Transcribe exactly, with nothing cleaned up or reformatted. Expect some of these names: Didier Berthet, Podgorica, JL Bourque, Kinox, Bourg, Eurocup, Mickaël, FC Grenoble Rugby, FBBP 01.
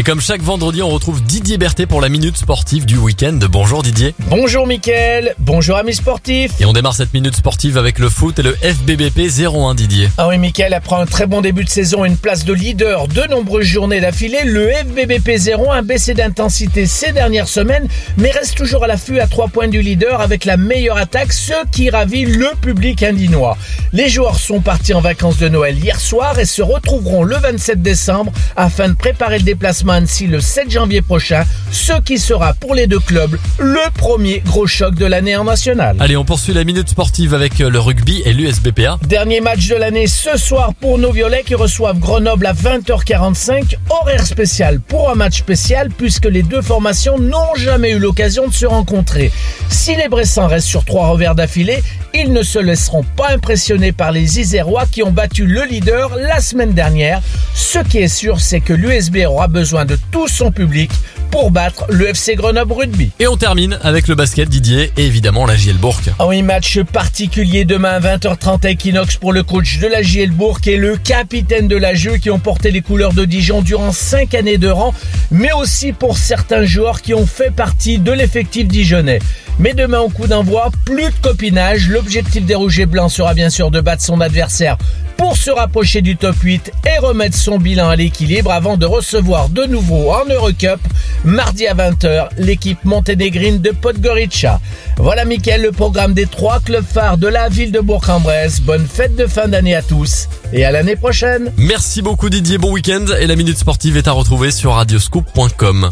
Et comme chaque vendredi, on retrouve Didier Berthet pour la minute sportive du week-end. Bonjour Didier. Bonjour Mickaël. Bonjour amis sportifs. Et on démarre cette minute sportive avec le foot et le F B B P zéro un, Didier. Ah oui Mickaël, après un très bon début de saison et une place de leader de nombreuses journées d'affilée, le F B B P zéro un a baissé d'intensité ces dernières semaines, mais reste toujours à l'affût à trois points du leader avec la meilleure attaque, ce qui ravit le public indinois. Les joueurs sont partis en vacances de Noël hier soir et se retrouveront le vingt-sept décembre afin de préparer le déplacement à Annecy le sept janvier prochain, ce qui sera pour les deux clubs le premier gros choc de l'année en nationale. Allez, on poursuit la minute sportive avec le rugby et l'U S B P A. Dernier match de l'année ce soir pour nos violets qui reçoivent Grenoble à vingt heures quarante-cinq, horaire spécial pour un match spécial puisque les deux formations n'ont jamais eu l'occasion de se rencontrer. Si les Bressans restent sur trois revers d'affilée, ils ne se laisseront pas impressionner par les Isérois qui ont battu le leader la semaine dernière. Ce qui est sûr, c'est que l'U S B aura besoin de tout son public pour battre le F C Grenoble Rugby. Et on termine avec le basket, Didier, et évidemment la J L Bourque. Ah oui, match particulier demain à vingt heures trente à Kinox pour le coach de la J L Bourque et le capitaine de la J E qui ont porté les couleurs de Dijon durant cinq années de rang, mais aussi pour certains joueurs qui ont fait partie de l'effectif dijonnais. Mais demain au coup d'envoi, plus de copinage, l'objectif des Rouges et Blancs sera bien sûr de battre son adversaire pour se rapprocher du top huit et remettre son bilan à l'équilibre avant de recevoir de nouveau en Eurocup mardi à vingt heures l'équipe monténégrine de Podgorica. Voilà Mickaël, le programme des trois clubs phares de la ville de Bourg-en-Bresse. Bonne fête de fin d'année à tous et à l'année prochaine. Merci beaucoup Didier, bon week-end, et la minute sportive est à retrouver sur radioscoop point com.